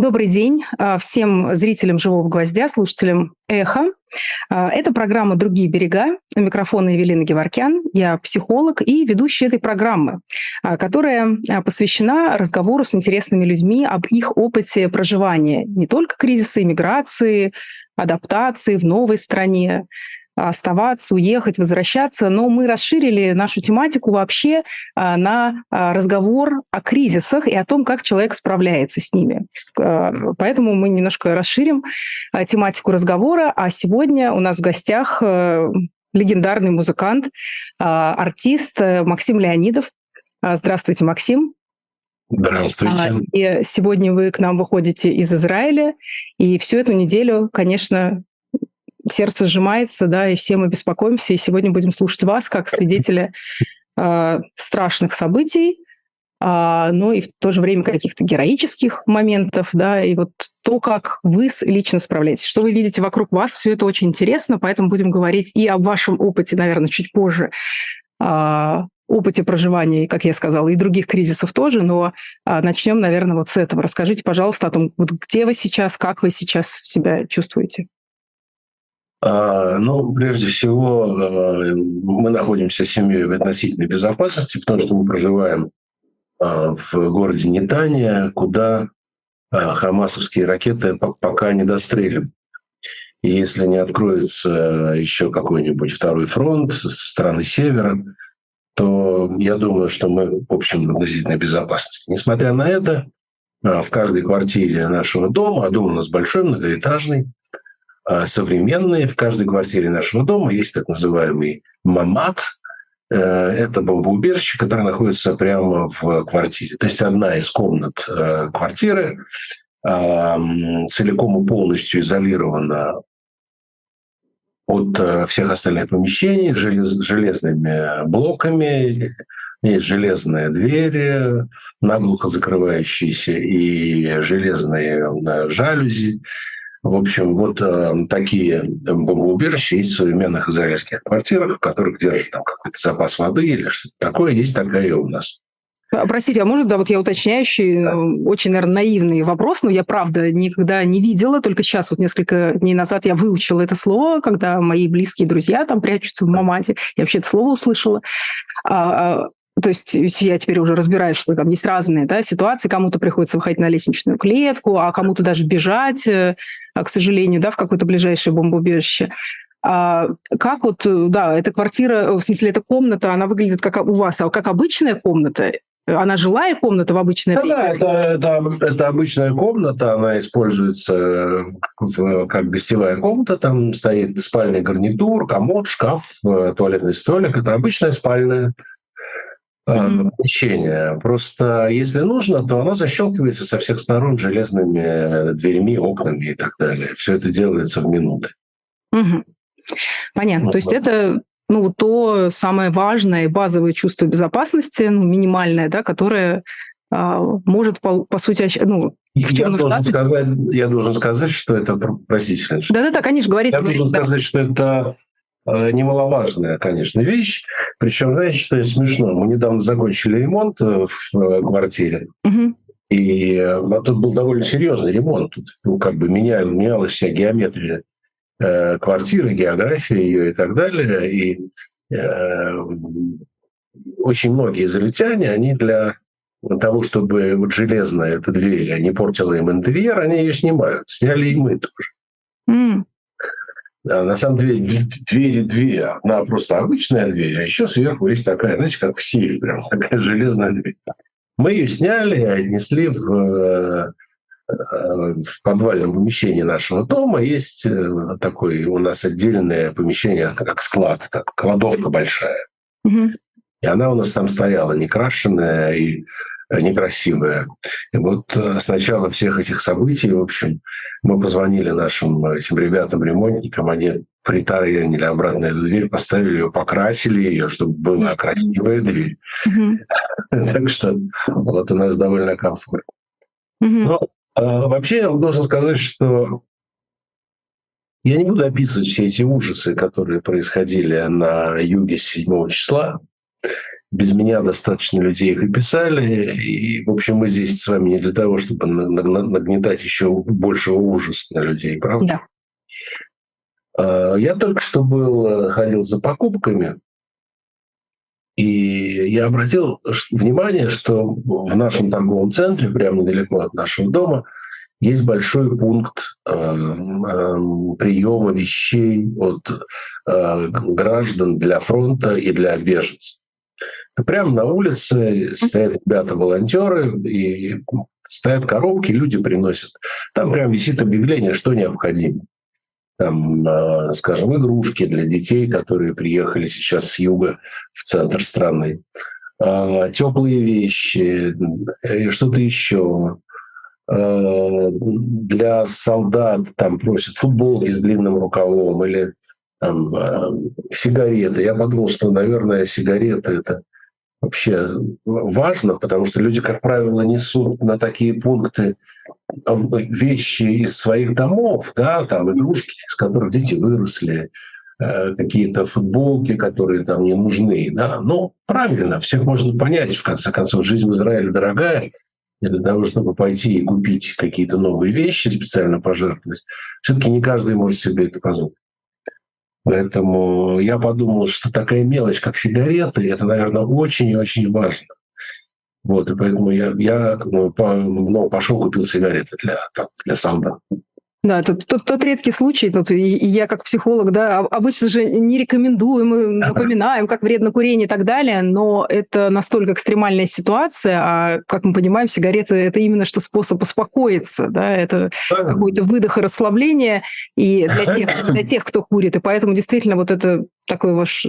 Добрый день всем зрителям «Живого гвоздя», слушателям «Эхо». Это программа «Другие берега». У микрофона Эвелина Геворкян. Я психолог и ведущая этой программы, которая посвящена разговору с интересными людьми об их опыте проживания не только кризиса эмиграции, адаптации в новой стране, оставаться, уехать, возвращаться. Но мы расширили нашу тематику вообще на разговор о кризисах и о том, как человек справляется с ними. Поэтому мы немножко расширим тематику разговора. А сегодня у нас в гостях легендарный музыкант, артист Максим Леонидов. Здравствуйте, Максим. Здравствуйте. И сегодня вы к нам выходите из Израиля. И всю эту неделю, конечно, сердце сжимается, да, и все мы беспокоимся. И сегодня будем слушать вас как свидетеля страшных событий, но и в то же время каких-то героических моментов, да, и вот то, как вы лично справляетесь, что вы видите вокруг вас, все это очень интересно, поэтому будем говорить и о вашем опыте, наверное, чуть позже, опыте проживания, как я сказала, и других кризисов тоже, но начнем, наверное, вот с этого. Расскажите, пожалуйста, о том, вот где вы сейчас, как вы сейчас себя чувствуете. Ну, прежде всего, мы находимся с семьей в относительной безопасности, потому что мы проживаем в городе Нетания, куда хамасовские ракеты пока не дострелим. И если не откроется еще какой-нибудь второй фронт со стороны севера, то я думаю, что мы, в общем, в относительной безопасности. Несмотря на это, в каждой квартире нашего дома, а дом у нас большой, многоэтажный, современные. В каждой квартире нашего дома есть так называемый мамат. Это бомбоубежище, которое находится прямо в квартире. То есть одна из комнат квартиры целиком и полностью изолирована от всех остальных помещений железными блоками. Есть железные двери, наглухо закрывающиеся, и железные жалюзи. В общем, вот такие бомбоубежища есть в современных израильских квартирах, в которых держат там какой-то запас воды или что-то такое. Есть такая и у нас. Простите, а может, да, вот я уточняющий, очень, наверное, наивный вопрос, но я, правда, никогда не видела, только сейчас, вот несколько дней назад я выучила это слово, когда мои близкие друзья там прячутся в мамате, я вообще это слово услышала. То есть я теперь уже разбираюсь, что там есть разные, да, ситуации. Кому-то приходится выходить на лестничную клетку, а кому-то даже бежать, к сожалению, да, в какое-то ближайшее бомбоубежище. А как вот, да, эта квартира, в смысле, эта комната, она выглядит как у вас, а как обычная комната? Она жилая комната в обычной... Да, это обычная комната, она используется как гостевая комната, там стоит спальный гарнитур, комод, шкаф, туалетный столик. Это обычная спальная помещение. Просто если нужно, то оно защелкивается со всех сторон железными дверьми, окнами и так далее. Все это делается в минуты. Понятно. Вот. То есть это, ну, то самое важное и базовое чувство безопасности, ну, минимальное, да, которое может, по сути, ну, в чем нуждаться. Я должен сказать, что это... Простите. Да-да-да, конечно, говорите. Я должен сказать, что это... немаловажная, конечно, вещь. Причем, знаете, что и смешно? Мы недавно закончили ремонт в квартире. И тут был довольно серьезный ремонт. Тут, ну, как бы менялась вся геометрия квартиры, география ее и так далее. И очень многие израильтяне, они для того, чтобы вот железная эта дверь не портила им интерьер, они ее снимают. Сняли и мы тоже. На самом деле двери, одна просто обычная дверь, а еще сверху есть такая, знаете, как в сейф, прям такая железная дверь. Мы ее сняли и отнесли в подвальном помещении нашего дома. Есть такое у нас отдельное помещение, как склад, так, кладовка большая. И она у нас там стояла, некрашенная и некрасивая. И вот с начала всех этих событий, в общем, мы позвонили нашим этим ребятам-ремонтникам, они притарганили обратно эту дверь, поставили ее, покрасили ее, чтобы была красивая дверь. Так что вот у нас довольно комфортно. Но вообще я должен сказать, что я не буду описывать все эти ужасы, которые происходили на юге 7 числа. без меня достаточно людей их и писали. И, в общем, мы здесь с вами не для того, чтобы нагнетать еще большего ужаса на людей, правда? Да. Я только что ходил за покупками, и я обратил внимание, что в нашем торговом центре, прямо недалеко от нашего дома, есть большой пункт приема вещей от граждан для фронта и для беженцев. Прямо на улице стоят ребята-волонтеры, и стоят коробки, люди приносят. Там прям висит объявление, что необходимо. Там, скажем, игрушки для детей, которые приехали сейчас с юга в центр страны, теплые вещи, что-то еще. Для солдат там просят футболки с длинным рукавом или там, сигареты. Я подумал, что, наверное, сигареты — это вообще важно, потому что люди, как правило, несут на такие пункты вещи из своих домов, да, там игрушки, из которых дети выросли, какие-то футболки, которые там не нужны, да. Ну, правильно, всех можно понять, в конце концов, жизнь в Израиле дорогая. И для того, чтобы пойти и купить какие-то новые вещи, специально пожертвовать, все-таки не каждый может себе это позволить. Поэтому я подумал, что такая мелочь, как сигареты, это, наверное, очень и очень важно. Вот, и поэтому я пошел купил сигареты для солдат. Да, это тот редкий случай. Тут и я как психолог, да, обычно же не рекомендуем, мы напоминаем, как вредно курение и так далее, но это настолько экстремальная ситуация, а, как мы понимаем, сигареты — это именно что способ успокоиться, да, это какой-то выдох и расслабление и для тех, кто курит, и поэтому действительно вот это такой ваш...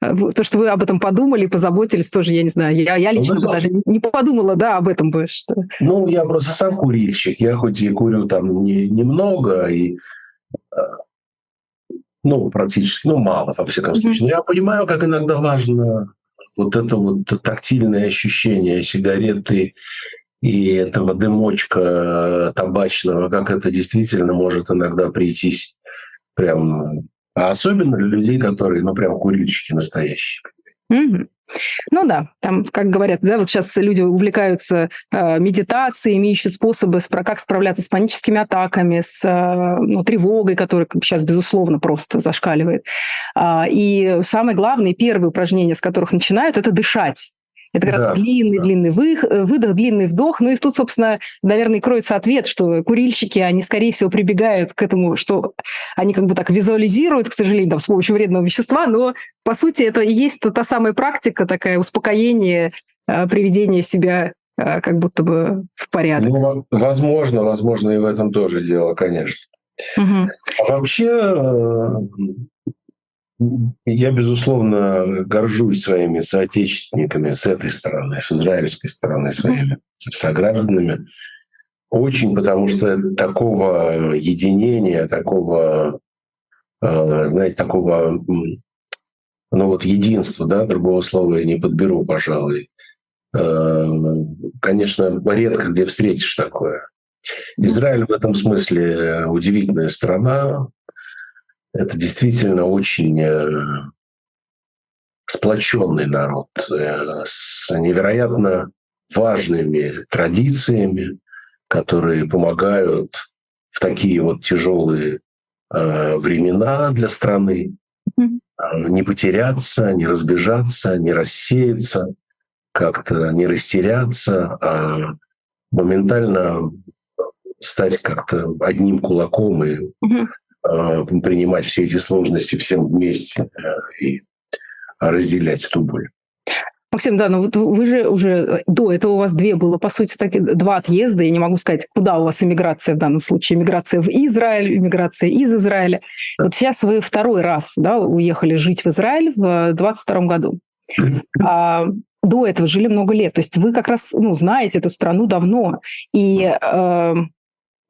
То, что вы об этом подумали, позаботились, тоже, я не знаю, я лично даже не подумала, да, об этом бы. Что... Ну, я просто сам курильщик, я хоть и курю там немного, и, ну, практически, ну, мало, во всяком случае. Но я понимаю, как иногда важно вот это вот тактильное ощущение сигареты и этого дымочка табачного, как это действительно может иногда прийтись прям... А особенно для людей, которые, ну, прям курильщики настоящие. Mm-hmm. Ну да, там, как говорят, да, вот сейчас люди увлекаются медитациями, ищут способы, как справляться с паническими атаками, с тревогой, которая сейчас, безусловно, просто зашкаливает. И самое главное, первые упражнения, с которых начинают, это дышать. Это как раз длинный-длинный выдох, длинный вдох. Ну и тут, собственно, наверное, и кроется ответ, что курильщики, они, скорее всего, прибегают к этому, что они как бы так визуализируют, к сожалению, там, с помощью вредного вещества, но, по сути, это и есть та самая практика, такое успокоение, приведение себя как будто бы в порядок. Ну, возможно, и в этом тоже дело, конечно. Угу. А вообще... Я, безусловно, горжусь своими соотечественниками с этой стороны, с израильской стороны, своими согражданами. Очень, потому что такого единения, такого ну вот единства, да, другого слова я не подберу, пожалуй. Конечно, редко где встретишь такое. Израиль в этом смысле удивительная страна. Это действительно очень сплоченный народ с невероятно важными традициями, которые помогают в такие вот тяжелые времена для страны не потеряться, не разбежаться, не рассеяться, как-то не растеряться, а моментально стать как-то одним кулаком и принимать все эти сложности всем вместе и разделять эту боль. Максим, да, но вот вы же уже до этого у вас было, по сути, два отъезда, я не могу сказать, куда у вас эмиграция в данном случае, эмиграция в Израиль, эмиграция из Израиля. Да. Вот сейчас вы второй раз, да, уехали жить в Израиль в 22 году. До этого жили много лет, то есть вы как раз, ну, знаете эту страну давно, и...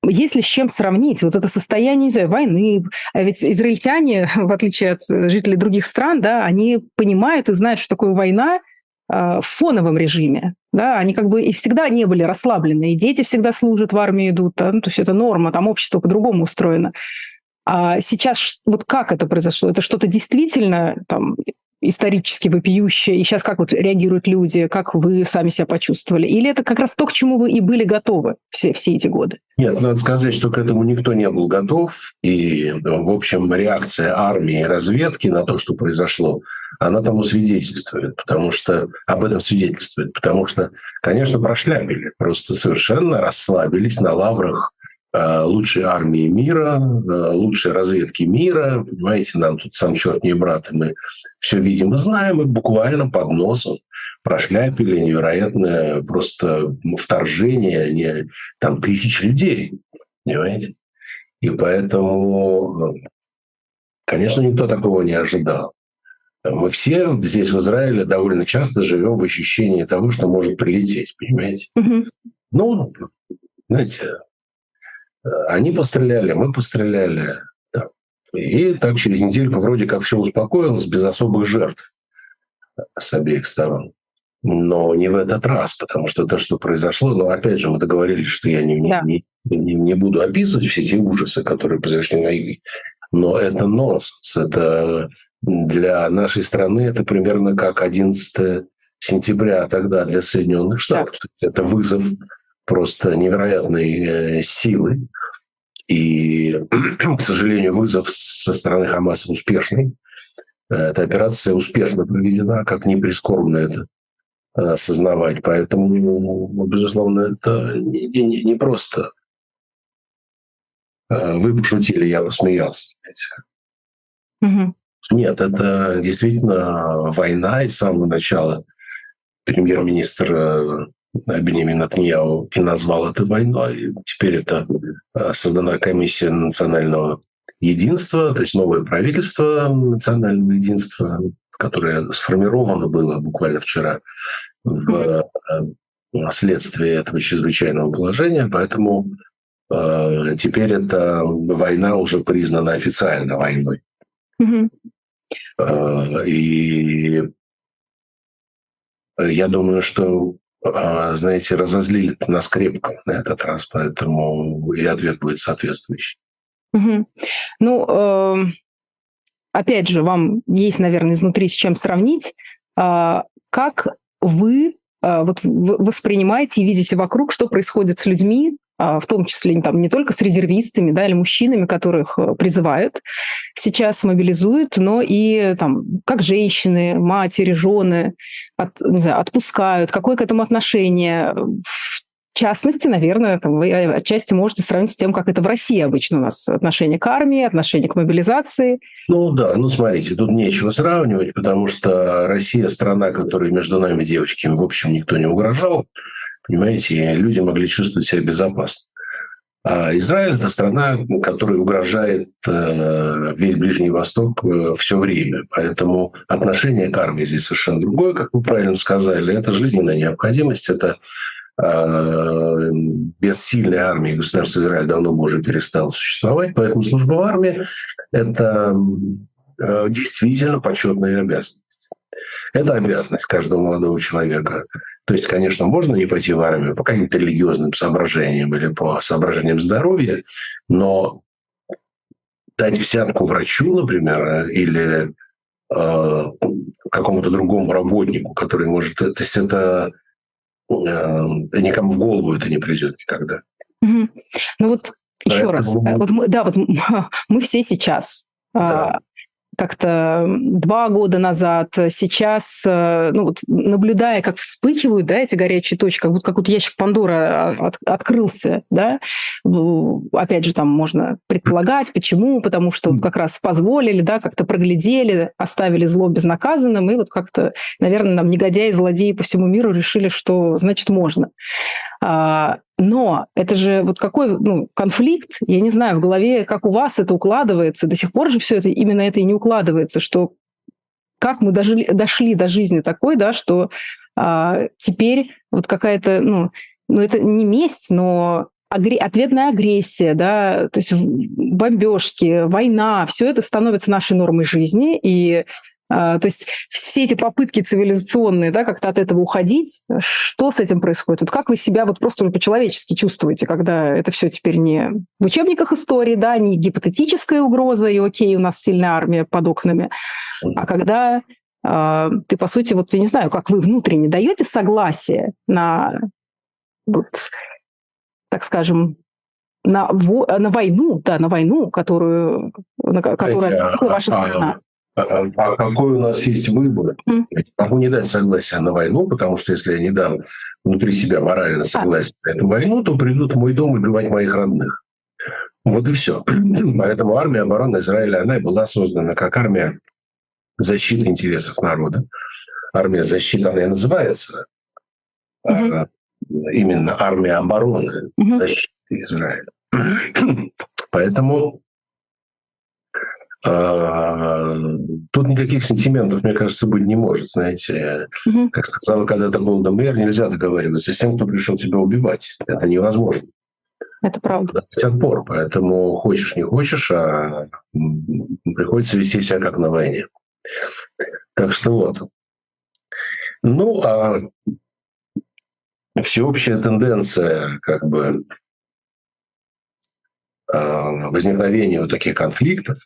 Если с чем сравнить вот это состояние, не знаю, войны, ведь израильтяне, в отличие от жителей других стран, да, они понимают и знают, что такое война в фоновом режиме. Да, они как бы и всегда не были расслаблены, и дети всегда служат, в армию идут, да, ну, то есть это норма, там общество по-другому устроено. А сейчас вот как это произошло? Это что-то действительно там исторически вопиющее, и сейчас как вот реагируют люди, как вы сами себя почувствовали? Или это как раз то, к чему вы и были готовы все эти годы? Нет, надо сказать, что к этому никто не был готов. И, в общем, реакция армии и разведки на то, что произошло, она тому свидетельствует, потому что об этом свидетельствует, потому что, конечно, прошляпили, просто совершенно расслабились на лаврах лучшей армии мира, лучшей разведки мира. Понимаете, нам тут сам черт не брат, и мы все видим и знаем, и буквально под носом прошляпили невероятное просто вторжение там, тысяч людей. Понимаете? И поэтому, конечно, никто такого не ожидал. Мы все здесь, в Израиле, довольно часто живем в ощущении того, что может прилететь. Понимаете? Mm-hmm. Ну, знаете... Они постреляли, мы постреляли. Да. И так через недельку вроде как все успокоилось, без особых жертв с обеих сторон. Но не в этот раз, потому что то, что произошло... Но опять же, мы договорились, что я не буду описывать все те ужасы, которые произошли на Юге. Но это нонсенс. Это для нашей страны это примерно как 11 сентября тогда для Соединенных Штатов. Да. Это вызов... просто невероятной силы. И, к сожалению, вызов со стороны Хамаса успешный. Эта операция успешно проведена, как ни прискорбно это осознавать. Поэтому, безусловно, это не просто «вы пошутили, я посмеялся». Угу. Нет, это действительно война. И с самого начала премьер-министр Биньямин Нетаньяху и назвал это войной. Теперь это создана комиссия национального единства, то есть новое правительство национального единства, которое сформировано было буквально вчера вследствие этого чрезвычайного положения. Поэтому теперь эта война уже признана официально войной. И я думаю, что знаете, разозлили нас крепко на этот раз, поэтому и ответ будет соответствующий. Угу. Ну, опять же, вам есть, наверное, изнутри с чем сравнить. Как вы вот воспринимаете и видите вокруг, что происходит с людьми, в том числе там, не только с резервистами, да, или мужчинами, которых призывают, сейчас мобилизуют, но и там, как женщины, матери, жены не знаю, отпускают, какое к этому отношение? В частности, наверное, там, вы отчасти можете сравнить с тем, как это в России обычно у нас отношение к армии, отношение к мобилизации. Ну да, ну смотрите, тут нечего сравнивать, потому что Россия – страна, которой между нами, девочками, в общем, никто не угрожал. Понимаете, люди могли чувствовать себя безопасно. А Израиль – это страна, которой угрожает весь Ближний Восток все время. Поэтому отношение к армии здесь совершенно другое, как вы правильно сказали. Это жизненная необходимость. Это без сильной армии государство Израиль давно бы уже перестало существовать. Поэтому служба в армии – это действительно почетная обязанность. Это обязанность каждого молодого человека. То есть, конечно, можно не пойти в армию по каким-то религиозным соображениям или по соображениям здоровья, но дать взятку врачу, например, или какому-то другому работнику, который может... То есть это никому в голову это не придет никогда. Mm-hmm. Ну вот еще раз. Вот мы, да, вот мы все сейчас... Да. Как-то 2 года назад, сейчас, ну, вот, наблюдая, как вспыхивают, да, эти горячие точки, как будто какой-то ящик Пандора открылся, да, опять же, там можно предполагать, почему, потому что вот как раз позволили, да, как-то проглядели, оставили зло безнаказанным, и вот как-то, наверное, там негодяи, злодеи по всему миру решили, что, значит, можно. Но это же вот какой конфликт, я не знаю, в голове, как у вас это укладывается, до сих пор же все это именно это и не укладывается, что как мы дошли до жизни такой, да, что теперь вот какая-то, ну это не месть, но ответная агрессия, да, то есть бомбежки, война, все это становится нашей нормой жизни, и то есть все эти попытки цивилизационные, да, как-то от этого уходить, что с этим происходит? Вот как вы себя вот просто уже по-человечески чувствуете, когда это все теперь не в учебниках истории, да, не гипотетическая угроза, и окей, у нас сильная армия под окнами, а когда ты, по сути, вот я не знаю, как вы внутренне даете согласие на, вот, так скажем, на войну, да, на войну, которую открыла ваша страна. А какой у нас есть выбор? Я могу не дать согласия на войну, потому что если я не дам внутри себя морально согласие на эту войну, то придут в мой дом убивать моих родных. Вот и все. Поэтому армия обороны Израиля, она и была создана как армия защиты интересов народа. Армия защиты, она и называется именно армия обороны защиты Израиля. Поэтому... Тут никаких сентиментов, мне кажется, быть не может, знаете. Как сказала когда-то Голда Меир, нельзя договариваться с тем, кто пришел тебя убивать. Это невозможно. Это правда. Это отпор, поэтому хочешь, не хочешь, а приходится вести себя как на войне. Так что вот. Ну, а всеобщая тенденция, как бы, возникновения вот таких конфликтов.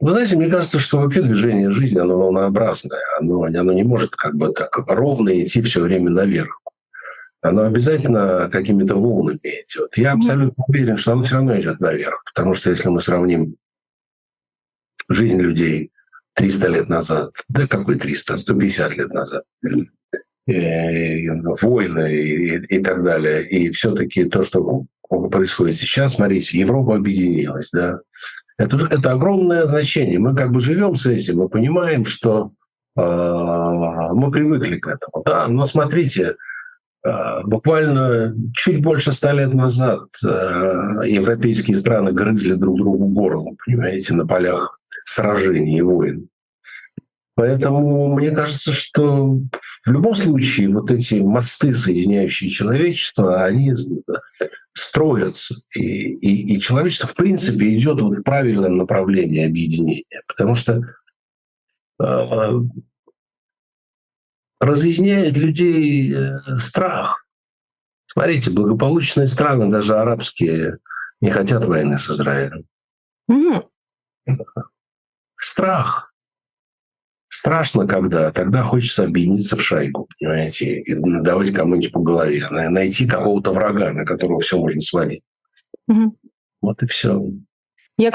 Вы знаете, мне кажется, что вообще движение жизни, оно волнообразное, оно не может как бы так ровно идти все время наверх. Оно обязательно какими-то волнами идет. Я абсолютно уверен, что оно все равно идет наверх, потому что если мы сравним жизнь людей 300 лет назад, да какой 300, 150 лет назад, и войны и так далее, и все-таки то, что происходит сейчас, смотрите, Европа объединилась, да. Это огромное значение. Мы как бы живем с этим, мы понимаем, что мы привыкли к этому. Да, но смотрите, буквально чуть больше 100 лет назад европейские страны грызли друг другу горло, понимаете, на полях сражений и войн. Поэтому мне кажется, что в любом случае вот эти мосты, соединяющие человечество, они строятся. И человечество, в принципе, идет вот в правильном направлении объединения. Потому что разъединяет людей страх. Смотрите, благополучные страны, даже арабские, не хотят войны с Израилем. Страх. Страшно, когда тогда хочется объединиться в шайку, понимаете, и давать кому-нибудь по голове, найти какого-то врага, на которого все можно свалить. Вот и все. Я,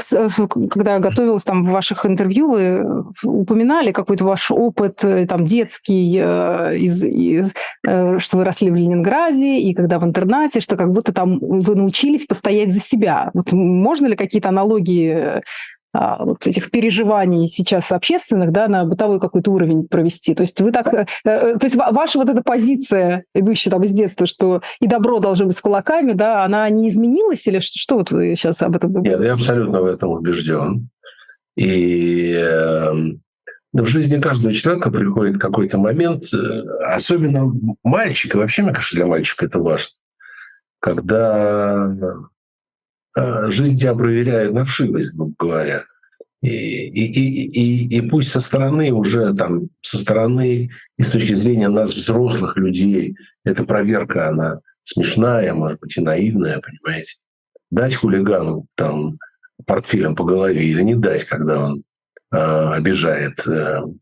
когда готовилась там в ваших интервью, вы упоминали какой-то ваш опыт там, детский, что вы росли в Ленинграде, и когда в интернате, что как будто там вы научились постоять за себя. Вот можно ли какие-то аналогии вот этих переживаний сейчас общественных, да, на бытовой какой-то уровень провести. То есть вы так, то есть ваша вот эта позиция, идущая там из детства, что и добро должно быть с кулаками, да, она не изменилась или что вот вы сейчас об этом думаете? Нет, я абсолютно в этом убежден. И в жизни каждого человека приходит какой-то момент, особенно мальчика, вообще, мне кажется, для мальчика это важно, когда жизнь тебя проверяют на вшивость, грубо говоря. И пусть со стороны уже, там, со стороны и с точки зрения нас, взрослых людей, эта проверка, она смешная, может быть, и наивная, понимаете. Дать хулигану там, портфелем по голове или не дать, когда он обижает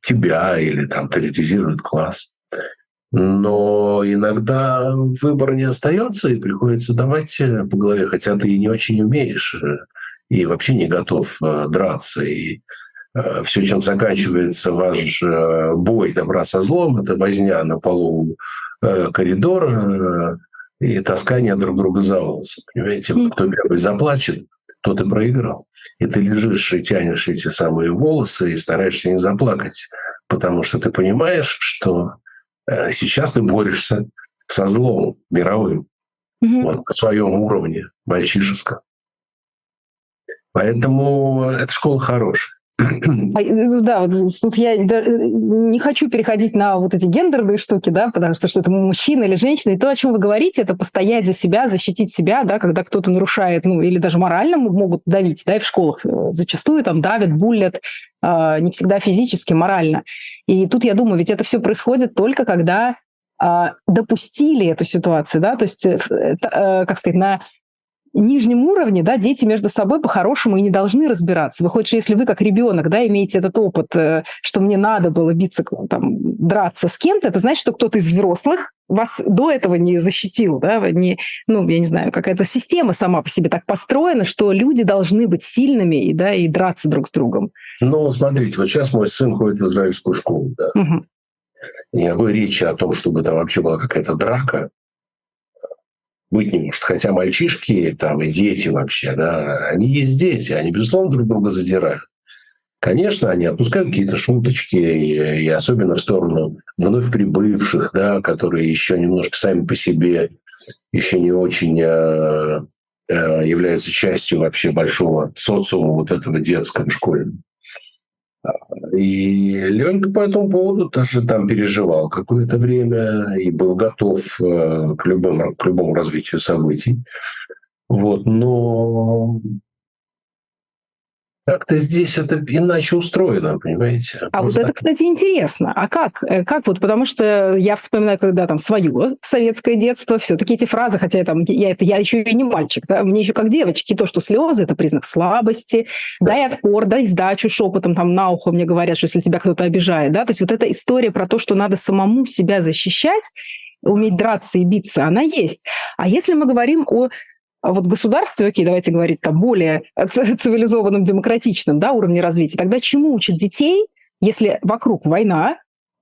тебя или там, терроризирует класс. Но иногда выбор не остается, и приходится давать по голове, хотя ты и не очень умеешь, и вообще не готов драться. И все, чем заканчивается ваш бой добра со злом, это возня на полу коридора и таскание друг друга за волосы. Понимаете, вот кто первый заплачет, тот и проиграл. И ты лежишь и тянешь эти самые волосы и стараешься не заплакать, потому что ты понимаешь, что сейчас ты борешься со злом мировым, вот, на своем уровне, мальчишеском. Поэтому эта школа хорошая. Да, вот тут я не хочу переходить на вот эти гендерные штуки, да, потому что это мужчина или женщина, и то, о чем вы говорите, это постоять за себя, защитить себя, да, когда кто-то нарушает, ну, или даже морально могут давить, да, и в школах зачастую там давят, буллят, не всегда физически, морально. И тут я думаю, ведь это все происходит только когда допустили эту ситуацию, да, то есть, как сказать, на нижнем уровне, да, дети между собой по-хорошему и не должны разбираться. Вы хоть, если вы как ребенок, да, имеете этот опыт, что мне надо было биться, там, драться с кем-то, это значит, что кто-то из взрослых вас до этого не защитил, да, не, ну, я не знаю, какая-то система сама по себе так построена, что люди должны быть сильными и, да, и драться друг с другом. Ну, смотрите, вот сейчас мой сын ходит в израильскую школу, да. Угу. Никакой речи о том, чтобы там вообще была какая-то драка, быть не может. Хотя мальчишки там и дети вообще, да, они есть дети, они, безусловно, друг друга задирают. Конечно, они отпускают какие-то шуточки, и особенно в сторону вновь прибывших, да, которые еще немножко сами по себе, еще не очень являются частью вообще большого социума вот этого детского школьного. И Ленька по этому поводу даже там переживал какое-то время и был готов к любому развитию событий. Вот. Но как-то здесь это иначе устроено, понимаете? А просто... вот это, кстати, интересно. А как вот, потому что я вспоминаю, когда там свое советское детство, все-таки эти фразы, хотя я еще и не мальчик, да, мне еще как девочки, то, что слезы, это признак слабости, дай отпор, дай сдачу шепотом, там на ухо мне говорят, что если тебя кто-то обижает, да, то есть вот эта история про то, что надо самому себя защищать, уметь драться и биться, она есть. А если мы говорим о вот государство, окей, давайте говорить там более цивилизованном, демократичном, да, уровне развития, тогда чему учат детей, если вокруг война,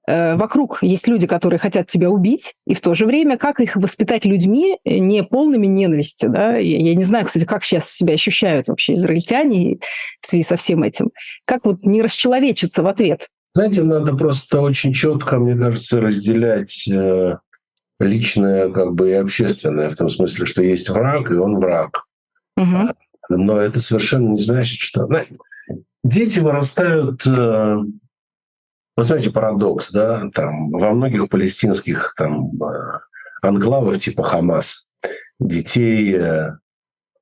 вокруг есть люди, которые хотят тебя убить, и в то же время как их воспитать людьми не полными ненависти, да? Я не знаю, кстати, как сейчас себя ощущают вообще израильтяне в связи со всем этим. Как вот не расчеловечиться в ответ? Знаете, надо просто очень четко, мне кажется, разделять... личное, как бы, и общественное, в том смысле, что есть враг, и он враг. Угу. Но это совершенно не значит, что... Дети вырастают... Вот смотрите, парадокс, да? Там, во многих палестинских там, анклавах типа Хамас детей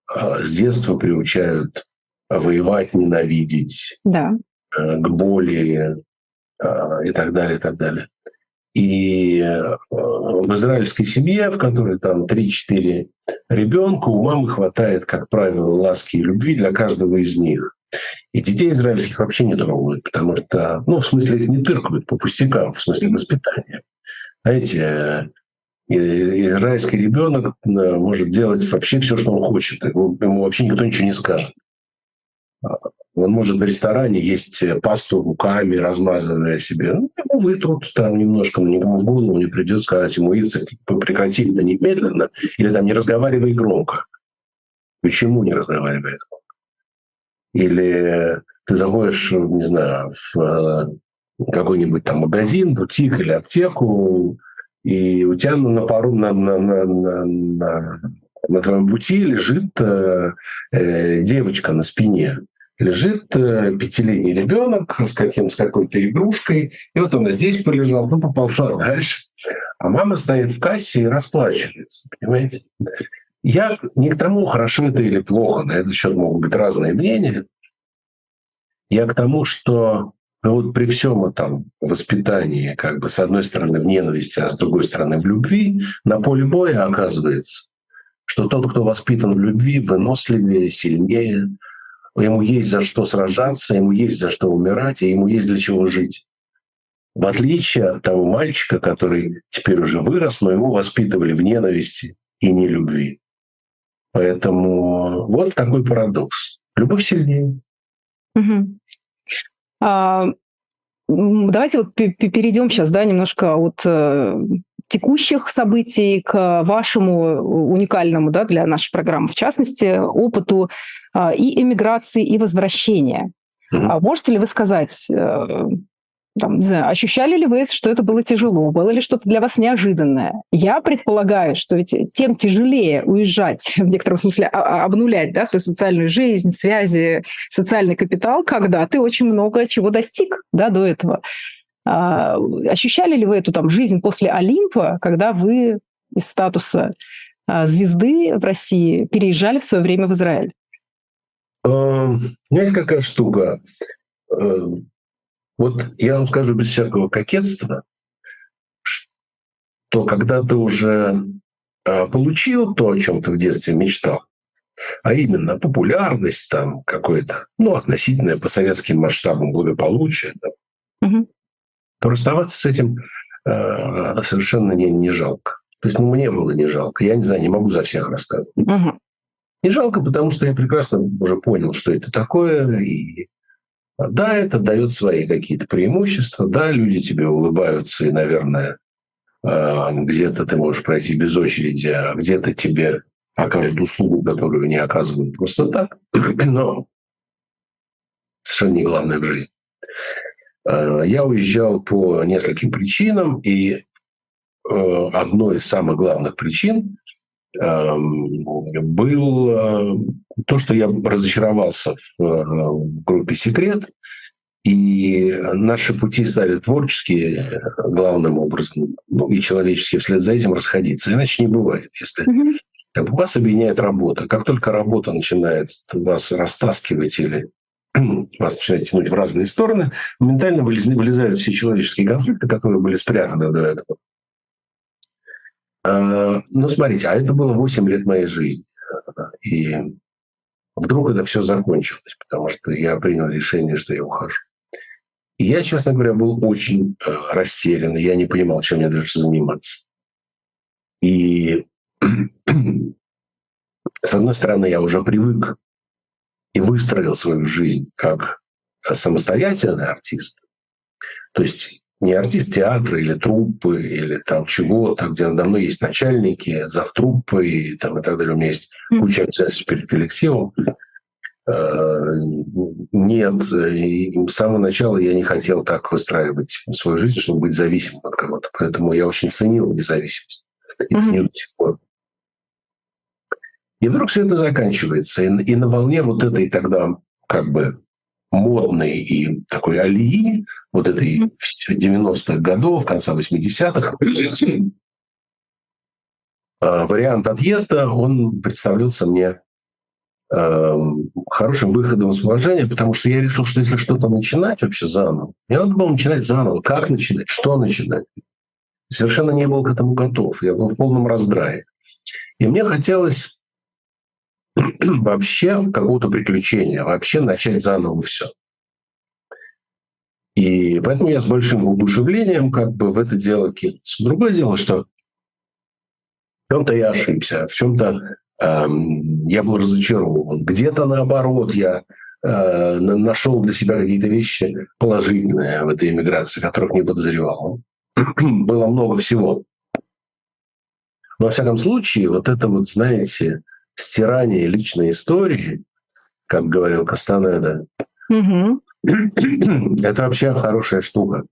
с детства приучают воевать, ненавидеть, да, к боли и так далее, и так далее. И в израильской семье, в которой там 3-4 ребенка, у мамы хватает, как правило, ласки и любви для каждого из них. И детей израильских вообще не трогают, потому что, ну, в смысле, их не тыркают по пустякам, в смысле воспитания. Знаете, израильский ребенок может делать вообще все, что он хочет, ему вообще никто ничего не скажет. Он может в ресторане есть пасту руками, размазывая себе. Ну, вы тут там немножко, никому в голову не придет сказать ему: «Ица, прекрати это немедленно», или там «не разговаривай громко». Почему не разговаривай громко? Или ты заходишь, не знаю, в какой-нибудь там магазин, бутик или аптеку, и у тебя на пару на твоем пути лежит девочка на спине. Лежит пятилетний ребенок с какой-то игрушкой, и вот он здесь полежал, ну, поползла дальше. А мама стоит в кассе и расплачивается, понимаете? Я не к тому, хорошо это или плохо, на этот счет могут быть разные мнения. Я к тому, что вот при всем этом воспитании, как бы, с одной стороны в ненависти, а с другой стороны в любви, на поле боя оказывается, что тот, кто воспитан в любви, выносливее, сильнее, ему есть за что сражаться, ему есть за что умирать, и ему есть для чего жить. В отличие от того мальчика, который теперь уже вырос, но его воспитывали в ненависти и нелюбви. Поэтому вот такой парадокс. Любовь сильнее. Угу. Давайте вот перейдем сейчас, да, немножко от текущих событий к вашему уникальному, да, для нашей программы, в частности, опыту и эмиграции, и возвращения. Mm-hmm. А можете ли вы сказать, там, не знаю, ощущали ли вы, что это было тяжело, было ли что-то для вас неожиданное? Я предполагаю, что ведь тем тяжелее уезжать, в некотором смысле обнулять, да, свою социальную жизнь, связи, социальный капитал, когда ты очень много чего достиг, да, до этого. Ощущали ли вы эту там жизнь после Олимпа, когда вы из статуса звезды в России переезжали в свое время в Израиль? Знаете, какая штука? Вот я вам скажу без всякого кокетства, что когда ты уже получил то, о чем ты в детстве мечтал, а именно популярность, там, какое-то, ну, относительное по советским масштабам благополучие. То расставаться с этим совершенно не жалко. То есть мне было не жалко. Я не знаю, не могу за всех рассказывать. Не жалко, потому что я прекрасно уже понял, что это такое. И да, это дает свои какие-то преимущества. Да, люди тебе улыбаются, и, наверное, где-то ты можешь пройти без очереди, а где-то тебе окажут услугу, которую не оказывают просто так. Но совершенно не главное в жизни. Я уезжал по нескольким причинам, и одной из самых главных причин было то, что я разочаровался в группе «Секрет», и наши пути стали творческие, главным образом, ну, и человеческие вслед за этим расходиться. Иначе не бывает, если вас объединяет работа. Как только работа начинает вас растаскивать или вас начинает тянуть в разные стороны, моментально вылезают все человеческие конфликты, которые были спрятаны до этого. Ну, смотрите, а это было 8 лет моей жизни. И вдруг это все закончилось, потому что я принял решение, что я ухожу. И я, честно говоря, был очень растерян. Я не понимал, чем мне дальше заниматься. И с одной стороны, я уже привык и выстроил свою жизнь как самостоятельный артист. То есть не артист театра или труппы, или там чего-то, где надо мной есть начальники, завтруппы и там и так далее. У меня есть куча обязательств перед коллективом. Нет, с самого начала я не хотел так выстраивать свою жизнь, чтобы быть зависимым от кого-то. Поэтому я очень ценил независимость. И ценю до сих пор. И вдруг все это заканчивается. И на волне вот этой тогда как бы модной и такой алии, вот этой 90-х годов, конца 80-х, вариант отъезда, он представлялся мне хорошим выходом из положения, потому что я решил, что если что-то начинать вообще заново, мне надо было начинать заново. Как начинать? Что начинать? Совершенно не был к этому готов. Я был в полном раздрае. И мне хотелось вообще какого-то приключения, вообще начать заново все. И поэтому я с большим воодушевлением как бы в это дело кинулся. Другое дело, что в чем-то я ошибся, в чем-то я был разочарован. Где-то наоборот я нашел для себя какие-то вещи положительные в этой эмиграции, которых не подозревал. Было много всего. Но во всяком случае, вот это вот, знаете, стирание личной истории, как говорил Кастанеда, это вообще хорошая штука.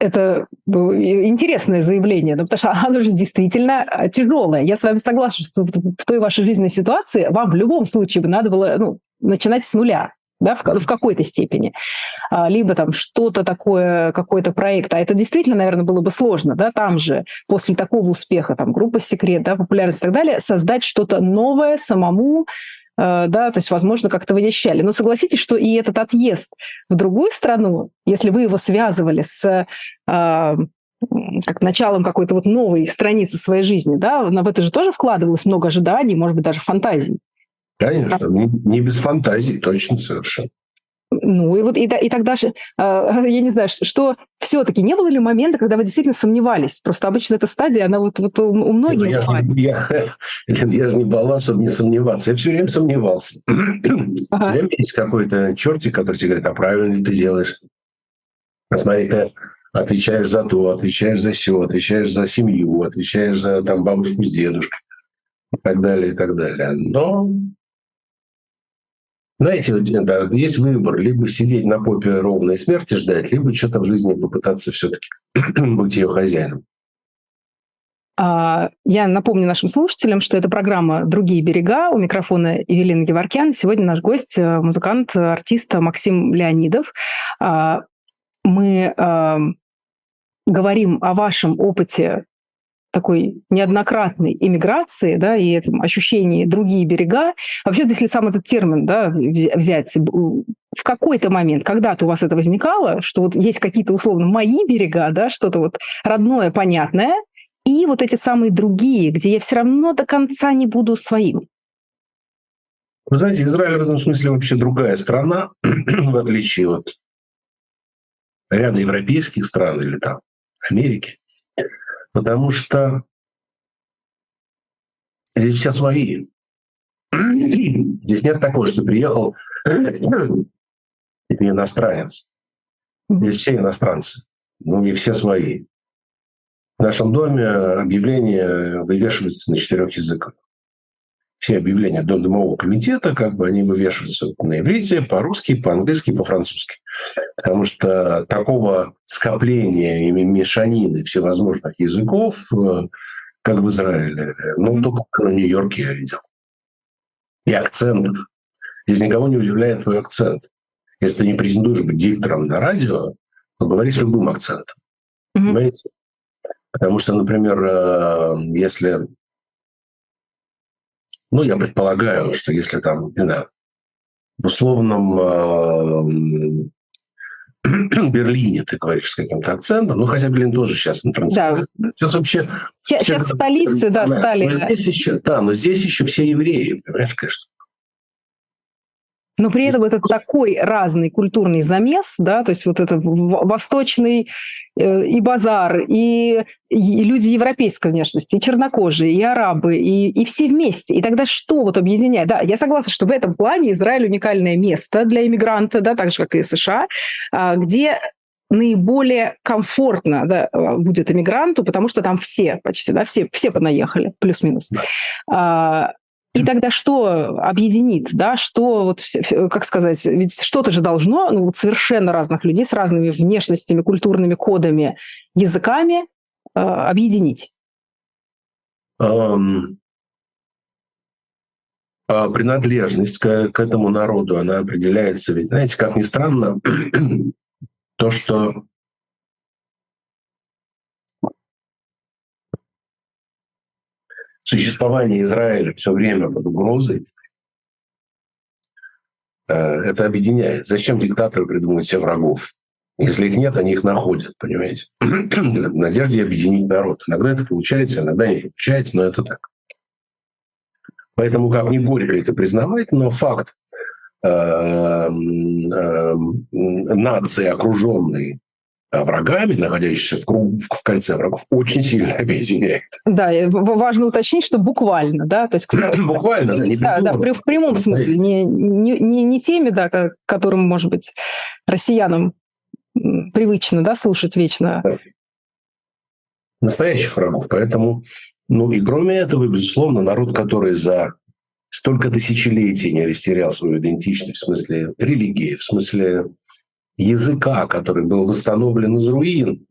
Это интересное заявление, потому что оно же действительно тяжелое. Я с вами согласна, что в той вашей жизненной ситуации вам в любом случае бы надо было, ну, начинать с нуля. Да, в какой-то степени, либо там что-то такое, какой-то проект. А это действительно, наверное, было бы сложно, да, там же, после такого успеха, там, группа «Секрет», да, популярность и так далее, создать что-то новое самому, да, то есть, возможно, как-то вы ощущали. Но согласитесь, что и этот отъезд в другую страну, если вы его связывали с как началом какой-то вот новой страницы своей жизни, да, в это же тоже вкладывалось много ожиданий, может быть, даже фантазий. Конечно, не без фантазии, точно, совершенно. Ну и вот и тогда же, я не знаю, что все-таки не было ли момента, когда вы действительно сомневались? Просто обычно эта стадия, она вот у многих. Я же не болван, чтобы не сомневаться. Я все время сомневался. Все время есть какой-то чертик, который тебе говорит, а правильно ли ты делаешь? А смотри, ты отвечаешь за то, отвечаешь за сё, отвечаешь за семью, отвечаешь за там бабушку с дедушкой и так далее, и так далее. Но знаете, да, есть выбор: либо сидеть на попе ровной смерти ждать, либо что-то в жизни попытаться все-таки быть ее хозяином. Я напомню нашим слушателям, что это программа «Другие берега». У микрофона Эвелина Геворкян. Сегодня наш гость — музыкант, артист Максим Леонидов. Мы говорим о вашем опыте такой неоднократной эмиграции, да, и этом ощущении «другие берега». Вообще, если сам этот термин, да, взять, в какой-то момент, когда-то у вас это возникало, что вот есть какие-то условно мои берега, да, что-то вот родное, понятное, и вот эти самые другие, где я все равно до конца не буду своим? Вы знаете, Израиль в этом смысле вообще другая страна, в отличие от ряда европейских стран или там Америки, потому что здесь все свои. Здесь нет такого, что приехал иностранец. Здесь все иностранцы, ну не все свои. В нашем доме объявления вывешиваются на 4 языках. Все объявления до домового комитета, как бы они вывешиваются на иврите, по-русски, по-английски, по-французски. Потому что такого скопления и мешанины всевозможных языков, как в Израиле, ну, только в Нью-Йорке я видел. И акцентов. Здесь никого не удивляет твой акцент. Если ты не претендуешь быть диктором на радио, то говори с любым акцентом. Понимаете? Потому что, например, если... Ну, я предполагаю, что если там, не знаю, в условном Берлине ты говоришь с каким-то акцентом, ну, хотя Берлин тоже сейчас на трансляции. Да. Сейчас вообще... Сейчас столицы, да, стали. Но здесь еще, да, но здесь еще все евреи, понимаешь, конечно. Но при этом это такой разный культурный замес, да, то есть вот это восточный и базар, и люди европейской внешности, и чернокожие, и арабы, и все вместе. И тогда что вот объединяет? Да, я согласна, что в этом плане Израиль уникальное место для иммигранта, да, так же, как и США, где наиболее комфортно, да, будет иммигранту, потому что там все почти, да, все понаехали, плюс-минус. Да. И тогда что объединит, да, что, вот, как сказать, ведь что-то же должно, ну, вот совершенно разных людей с разными внешностями, культурными кодами, языками объединить? Принадлежность к этому народу, она определяется, ведь, знаете, как ни странно, то, что... Существование Израиля все время под угрозой, это объединяет. Зачем диктаторы придумывают себе врагов? Если их нет, они их находят, понимаете? В надежде объединить народ. Иногда это получается, иногда не получается, но это так. Поэтому, как ни горько это признавать, но факт нации, окруженной врагами, находящихся в кольце врагов, очень сильно объединяет. Да, и важно уточнить, что буквально, да, то есть... Буквально, да, не придумано. Да, в прямом смысле, не теми, да, которым, может быть, россиянам привычно, да, слушать вечно. Настоящих врагов, поэтому... Ну и кроме этого, безусловно, народ, который за столько тысячелетий не растерял свою идентичность, в смысле религии, в смысле... языка, который был восстановлен из руин.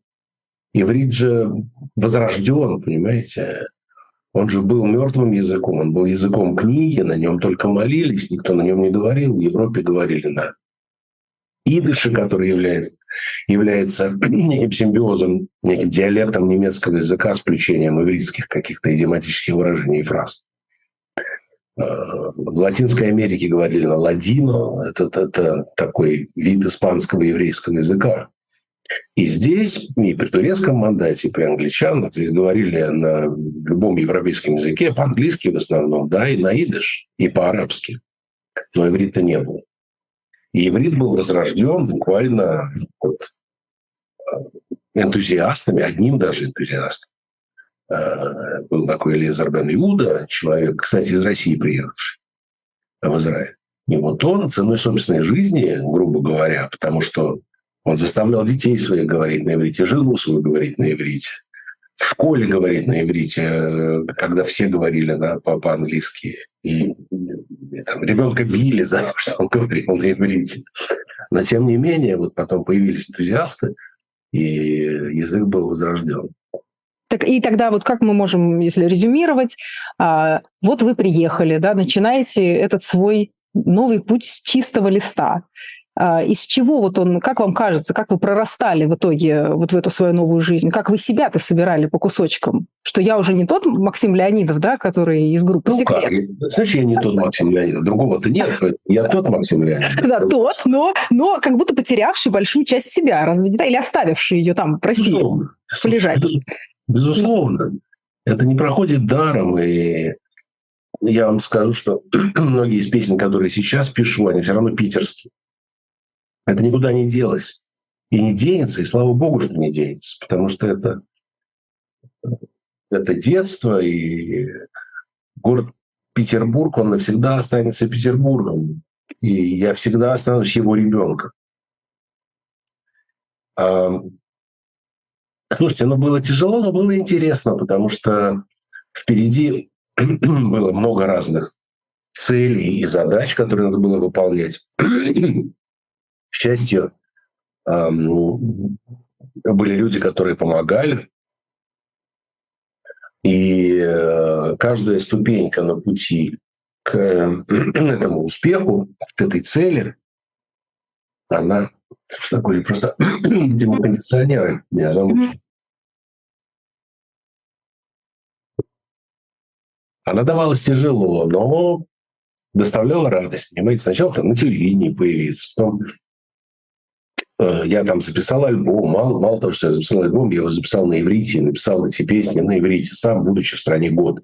Иврит же возрожден, понимаете? Он же был мертвым языком, он был языком книги, на нем только молились, никто на нем не говорил. В Европе говорили на идыше, который является неким симбиозом, неким диалектом немецкого языка с включением ивритских каких-то идиоматических выражений и фраз. В Латинской Америке говорили на ладино, это такой вид испанского еврейского языка. И здесь, и при турецком мандате, и при англичанах, здесь говорили на любом европейском языке, по-английски в основном, да, и на идиш, и по-арабски. Но иврита не было. И иврит был возрожден буквально вот энтузиастами, одним даже энтузиастом. Был такой Элиэзер Бен-Иуда, человек, кстати, из России приехавший в Израиль. И вот он ценой собственной жизни, грубо говоря, потому что он заставлял детей своих говорить на иврите, жену свою говорить на иврите, в школе говорить на иврите, когда все говорили, да, по-английски. И там ребенка били за то, что он говорил на иврите. Но тем не менее, вот потом появились энтузиасты, и язык был возрожден. Так, и тогда вот как мы можем, если резюмировать, вот вы приехали, да, начинаете этот свой новый путь с чистого листа. Из чего вот он, как вам кажется, как вы прорастали в итоге вот в эту свою новую жизнь? Как вы себя-то собирали по кусочкам? Что я уже не тот Максим Леонидов, да, который из группы «Секрет». Знаешь, я не тот Максим Леонидов, другого-то нет, я тот Максим Леонидов. Да, тот, но как будто потерявший большую часть себя, разве не так? Или оставивший ее там в России полежать. Безусловно. это не проходит даром. И я вам скажу, что многие из песен, которые сейчас пишу, они все равно питерские. Это никуда не делось. И не денется, и слава богу, что не денется, потому что это детство, и город Петербург, он навсегда останется Петербургом. И я всегда останусь его ребенком. Слушайте, ну было тяжело, но было интересно, потому что впереди было много разных целей и задач, которые надо было выполнять. К счастью, были люди, которые помогали. И каждая ступенька на пути к этому успеху, к этой цели, она... Что такое? Просто кондиционеры меня замучили. Она давалась тяжело, но доставляла радость. Понимаете, сначала там на телевидении появиться, потом я там записал альбом. Мало того, что я записал альбом, я его записал на иврите, написал эти песни на иврите, сам, будучи в стране год.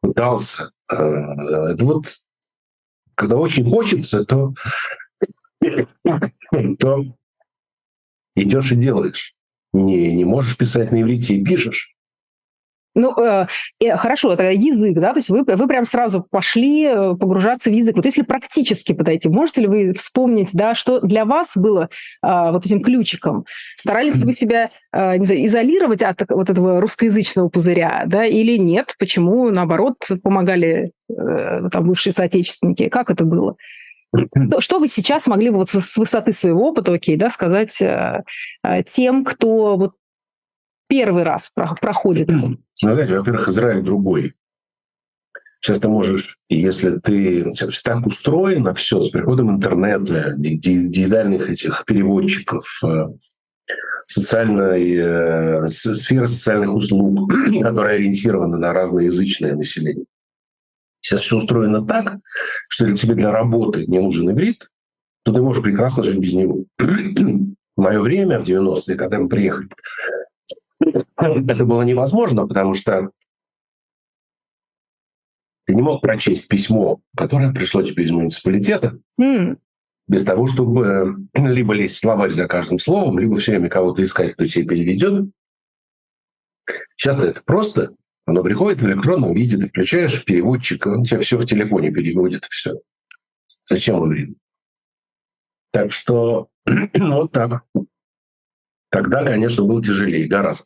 Пытался. Это вот когда очень хочется, то идешь и делаешь. Не можешь писать на иврите и пишешь. Ну, хорошо, это язык, да, то есть вы прям сразу пошли погружаться в язык. Вот если практически подойти, можете ли вы вспомнить, да, что для вас было вот этим ключиком? Старались ли вы себя, не знаю, изолировать от вот этого русскоязычного пузыря, да, или нет? Почему, наоборот, помогали там бывшие соотечественники? Как это было? Что вы сейчас могли бы вот с высоты своего опыта, окей, да, сказать тем, кто вот первый раз проходит? Ну, знаете, во-первых, Израиль другой. Сейчас ты можешь, если ты... Так устроено все с приходом интернета, дигитальных этих переводчиков, сферы социальных услуг, которые ориентированы на разноязычное население. Сейчас все устроено так, что если тебе для работы не нужен иврит, то ты можешь прекрасно жить без него. В мое время, в 90-е, когда мы приехали, это было невозможно, потому что ты не мог прочесть письмо, которое пришло тебе из муниципалитета, без того, чтобы либо лезть в словарь за каждым словом, либо все время кого-то искать, кто тебя переведет. Сейчас это просто. Оно приходит в электронном виде, ты включаешь переводчик, он тебе все в телефоне переводит, все. Зачем он вредит? Так что вот так. Тогда, конечно, было тяжелее, гораздо.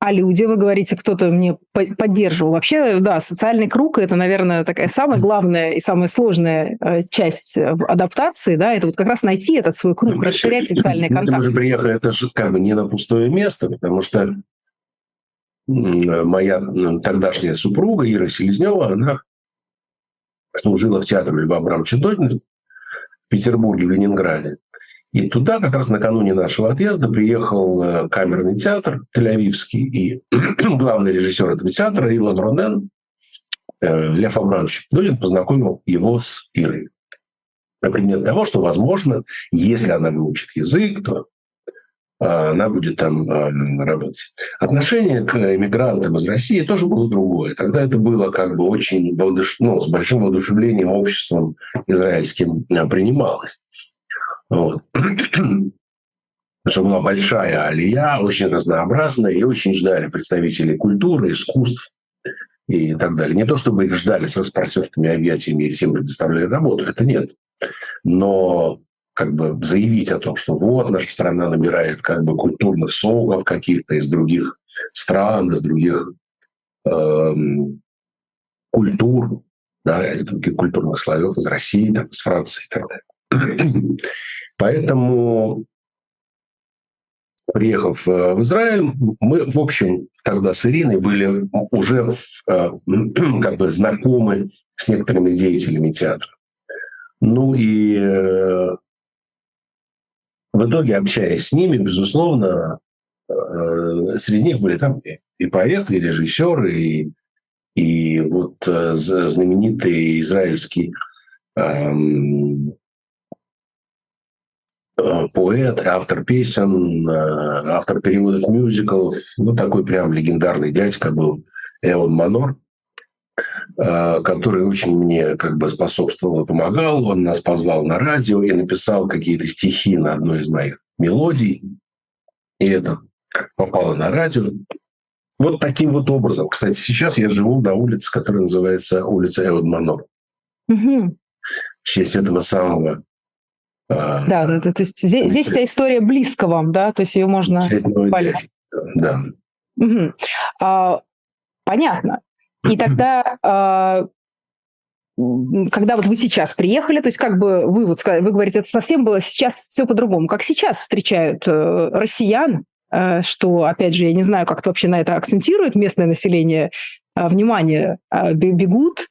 А люди, вы говорите, кто-то мне поддерживал. Вообще, да, социальный круг – это, наверное, такая самая главная и самая сложная часть адаптации, да, это вот как раз найти этот свой круг, расширять социальные контакты. Мы же приехали, это же как бы не на пустое место, потому что моя тогдашняя супруга Ира Селезнёва, она служила в театре Льва Абрамовича Тодина в Петербурге, в Ленинграде. И туда как раз накануне нашего отъезда приехал Камерный театр тель-авивский, и главный режиссер этого театра Илон Ронен, Лев Абрамович Тодин, познакомил его с Ирой. Например, того, что, возможно, если она выучит язык, то она будет там работать. Отношение к эмигрантам из России тоже было другое. Тогда это было как бы очень, с большим воодушевлением обществом израильским принималось. Вот. Потому что была большая алия, очень разнообразная, и очень ждали представителей культуры, искусств и так далее. Не то чтобы их ждали с распростертыми объятиями и всем предоставляли работу, это нет. Но как бы заявить о том, что вот наша страна набирает как бы культурных соков каких-то из других стран, из других культур, да, из других культурных слоев, из России, там, из Франции и так далее. Поэтому, приехав в Израиль, мы, в общем, тогда с Ириной были уже как бы знакомы с некоторыми деятелями театра. Ну и в итоге, общаясь с ними, безусловно, среди них были там и поэты, и режиссеры, и вот знаменитый израильский поэт, автор песен, автор переводов мюзиклов, ну такой прям легендарный дядька был Эхуд Манор, который очень мне как бы способствовал и помогал. Он нас позвал на радио и написал какие-то стихи на одной из моих мелодий. И это попало на радио. Вот таким вот образом. Кстати, сейчас я живу на улице, которая называется улица Эхуд Манор. Угу. В честь этого самого... Да, то есть здесь вся история близко вам, да? То есть ее можно... Понять. Да. Угу. Понятно. И тогда, когда вот вы сейчас приехали, то есть как бы вы говорите, это совсем было сейчас все по-другому. Как сейчас встречают россиян, что, опять же, я не знаю, как-то вообще на это акцентирует местное население, внимание, бегут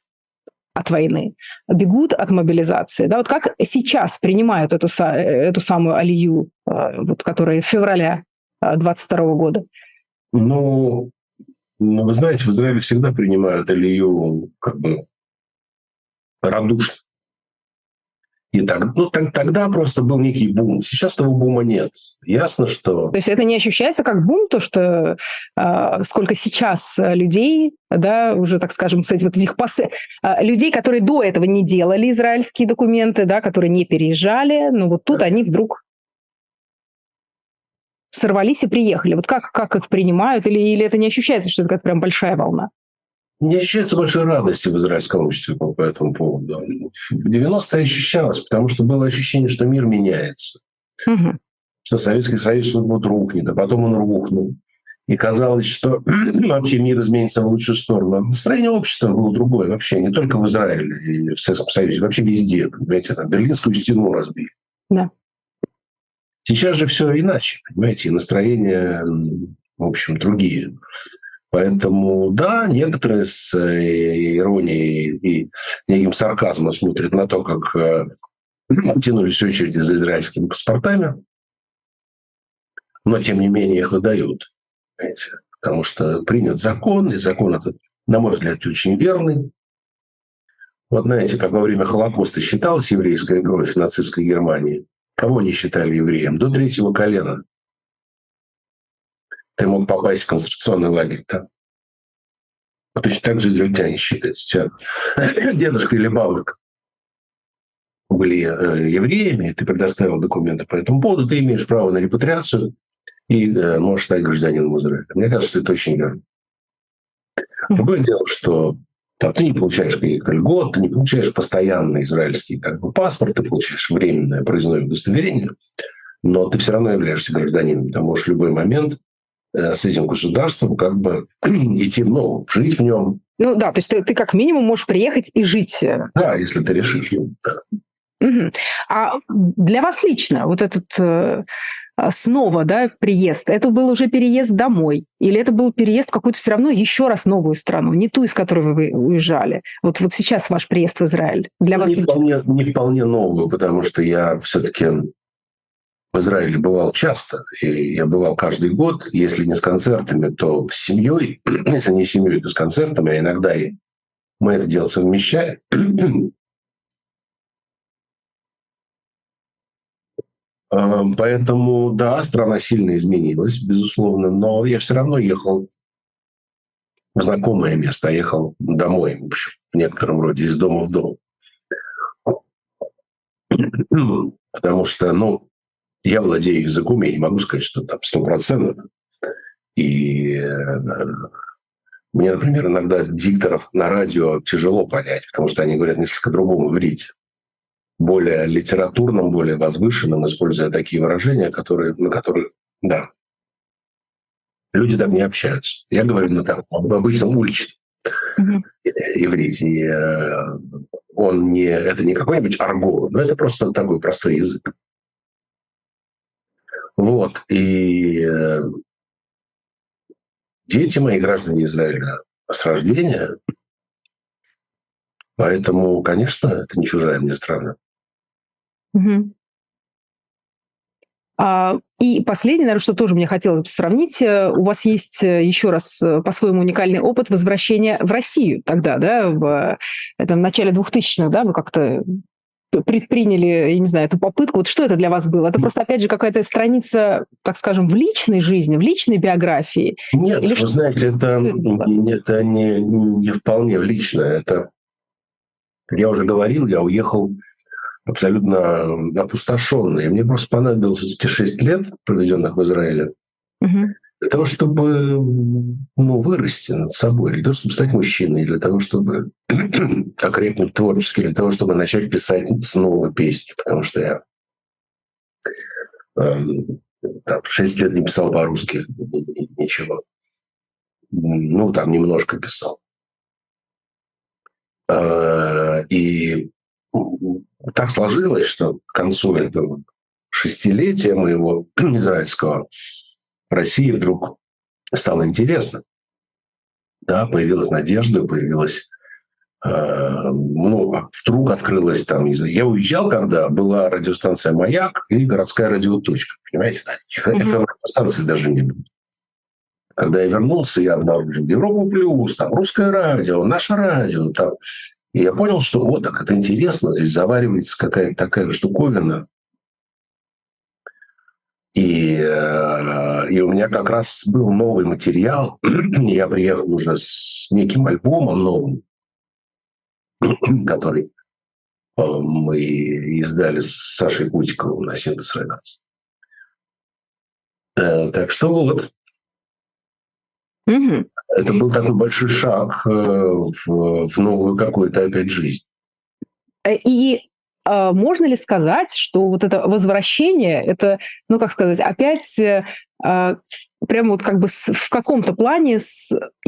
от войны, бегут от мобилизации. Да, вот как сейчас принимают эту самую алию, вот, которая февраля 22 года? Ну... Но вы знаете, в Израиле всегда принимают алию как бы радушно. И так, ну, тогда просто был некий бум. Сейчас того бума нет. Ясно, что... То есть это не ощущается как бум, то, что сколько сейчас людей, да, уже, так скажем, кстати, вот этих людей, которые до этого не делали израильские документы, да, которые не переезжали, но вот тут они вдруг... сорвались и приехали. Вот как их принимают? Или это не ощущается, что это как прям большая волна? Не ощущается большой радости в израильском обществе по этому поводу. В 90-е ощущалось, потому что было ощущение, что мир меняется. Угу. Что Советский Союз вот рухнет, а потом он рухнул. И казалось, что вообще мир изменится в лучшую сторону. Настроение общества было другое вообще, не только в Израиле и в Советском Союзе, вообще везде. Понимаете, там Берлинскую стену разбили. Да. Сейчас же все иначе, понимаете, и настроения, в общем, другие. Поэтому, да, некоторые с иронией и неким сарказмом смотрят на то, как тянулись очереди за израильскими паспортами, но, тем не менее, их выдают, понимаете, потому что принят закон, и закон этот, на мой взгляд, очень верный. Вот знаете, как во время Холокоста считалась еврейская кровь в нацистской Германии, кого не считали евреем? До третьего колена. Ты мог попасть в концентрационный лагерь там. А точно так же израильтяне считают. Дедушка или бабушка были евреями, ты предоставил документы по этому поводу, ты имеешь право на репатриацию и можешь стать гражданином Израиля. Мне кажется, что это очень верно. Другое дело, что там ты не получаешь какие-то льготы, ты не получаешь постоянно израильский как бы, паспорт, ты получаешь временное проездное удостоверение, но ты все равно являешься гражданином. Ты можешь в любой момент с этим государством как бы идти, ну, жить в нем. Ну да, то есть ты как минимум можешь приехать и жить. Да, если ты решишь. Да. Угу. А для вас лично вот этот снова, да, приезд, это был уже переезд домой? Или это был переезд в какую-то все равно еще раз новую страну, не ту, из которой вы уезжали? Вот сейчас ваш приезд в Израиль. Для вас не вполне новую, потому что я все-таки в Израиле бывал часто. И я бывал каждый год, если не с концертами, то с семьей. Если не с семьей, то с концертами. А иногда и мы это дело совмещаем. Поэтому, да, страна сильно изменилась, безусловно, но я все равно ехал в знакомое место, ехал домой, в общем, в некотором роде, из дома в дом. Потому что, ну, я владею языком, я не могу сказать, что там 100%. И мне, например, иногда дикторов на радио тяжело понять, потому что они говорят несколько другому иврите, более литературным, более возвышенным, используя такие выражения, на которые, да, люди так не общаются. Я говорю на таком обычном уличном иврите. Он это не какой-нибудь арго, но это просто такой простой язык. Вот. И дети мои, граждане Израиля с рождения, поэтому, конечно, это не чужая мне страна. Угу. И последнее, наверное, что тоже мне хотелось бы сравнить. У вас есть еще раз по-своему уникальный опыт возвращения в Россию тогда, да? Это в начале 2000-х, да? Вы как-то предприняли, я не знаю, эту попытку? Вот что это для вас было? Это просто, опять же, какая-то страница, так скажем, в личной жизни, в личной биографии? Нет, или вы что? Знаете, это не вполне личное. Это, я уже говорил, я уехал абсолютно опустошенный. Мне просто понадобилось эти 6 лет, проведенных в Израиле, для того, чтобы вырасти над собой, для того, чтобы стать мужчиной, для того, чтобы окрепнуть творчески, для того, чтобы начать писать снова песни, потому что я 6 лет не писал по-русски ничего. Там немножко писал. И так сложилось, что к концу этого 6-летия моего израильского России вдруг стало интересно. Да, появилась надежда, появилась... вдруг открылась там... Я уезжал, когда была радиостанция «Маяк» и городская радиоточка. Понимаете? Станции даже не было. Когда я вернулся, я обнаружил «Европу плюс», там «Русское радио», «Наше радио». Там. И я понял, что так это интересно. Здесь заваривается какая-то такая штуковина. И у меня как раз был новый материал. Я приехал уже с неким альбомом новым, который мы издали с Сашей Кутиковым на «Синтез Рекордс». Так что это был такой большой шаг в новую какую-то опять жизнь. И... Можно ли сказать, что вот это возвращение, это, опять прям в каком-то плане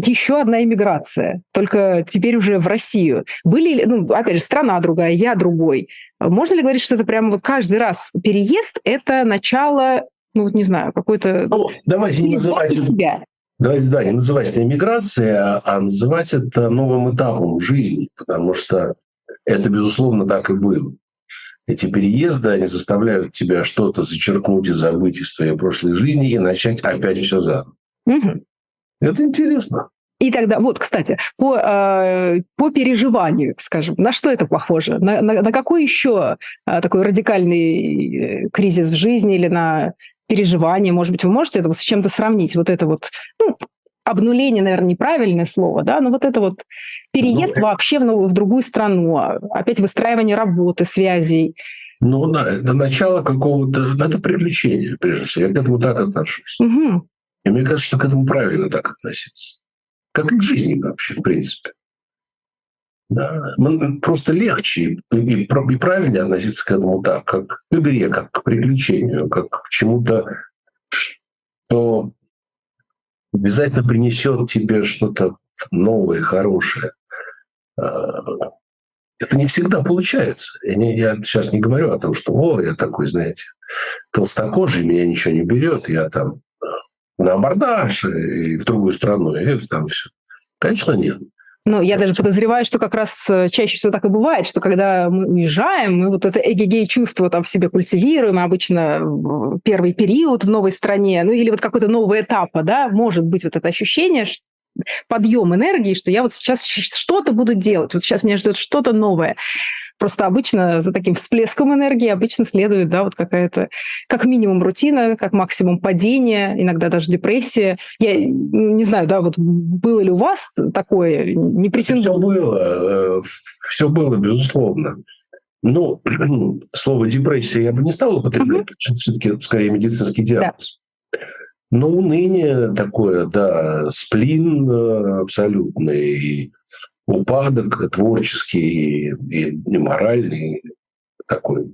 еще одна эмиграция, только теперь уже в Россию. Были, опять же, страна другая, я другой. Можно ли говорить, что это прям каждый раз переезд, это начало, какой-то... давайте не называть себя. Давайте, не называть это эмиграция, а называть это новым этапом в жизни, потому что это, безусловно, так и было. Эти переезды, они заставляют тебя что-то зачеркнуть и забыть из твоей прошлой жизни и начать опять все заново. Это интересно. И тогда, кстати, по переживанию, скажем, на что это похоже? На какой еще такой радикальный кризис в жизни или на переживание? Может быть, вы можете это с чем-то сравнить? Обнуление, наверное, неправильное слово, да, но переезд вообще в другую страну, опять выстраивание работы, связей. Это начало какого-то... Это приключение, прежде всего. Я к этому так отношусь. И мне кажется, что к этому правильно так относиться. Как и к жизни вообще, в принципе. Да. Просто легче и правильнее относиться к этому так, как к игре, как к приключению, как к чему-то, что... обязательно принесет тебе что-то новое, хорошее. Это не всегда получается. Я сейчас не говорю о том, что я такой, знаете, толстокожий, меня ничего не берет, я там на абордаж и в другую страну, и там все. Конечно, нет. Я даже подозреваю, что как раз чаще всего так и бывает, что когда мы уезжаем, мы это эгегей-чувство там в себе культивируем, обычно первый период в новой стране, или какой-то новый этап, да, может быть это ощущение, подъем энергии, что я сейчас что-то буду делать, сейчас меня ждет что-то новое. Просто обычно за таким всплеском энергии обычно следует, какая-то, как минимум, рутина, как максимум падение, иногда даже депрессия. Я не знаю, было ли у вас такое? Не претендую. Все было, безусловно. Слово депрессия я бы не стал употреблять, потому что все-таки скорее медицинский диагноз. Да. Но уныние такое, да, сплин абсолютный, и упадок творческий и моральный такой,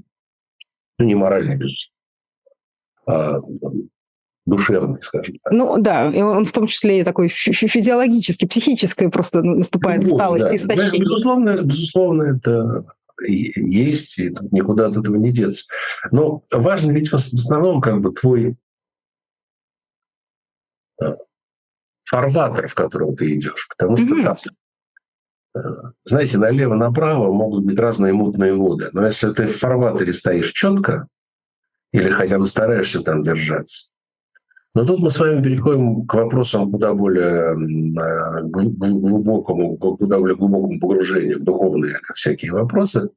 не моральный, безусловно, а душевный, скажем так. И он в том числе и такой физиологический, психический просто наступает усталость, да. Истощение. Да, безусловно, это есть, и никуда от этого не деться. Но важно ведь в основном твой фарватер, в котором ты идешь, потому что там, знаете, налево-направо могут быть разные мутные воды. Но если ты в фарватере стоишь четко или хотя бы стараешься там держаться. Но тут мы с вами переходим к вопросам куда более глубокому, погружению в духовные всякие вопросы.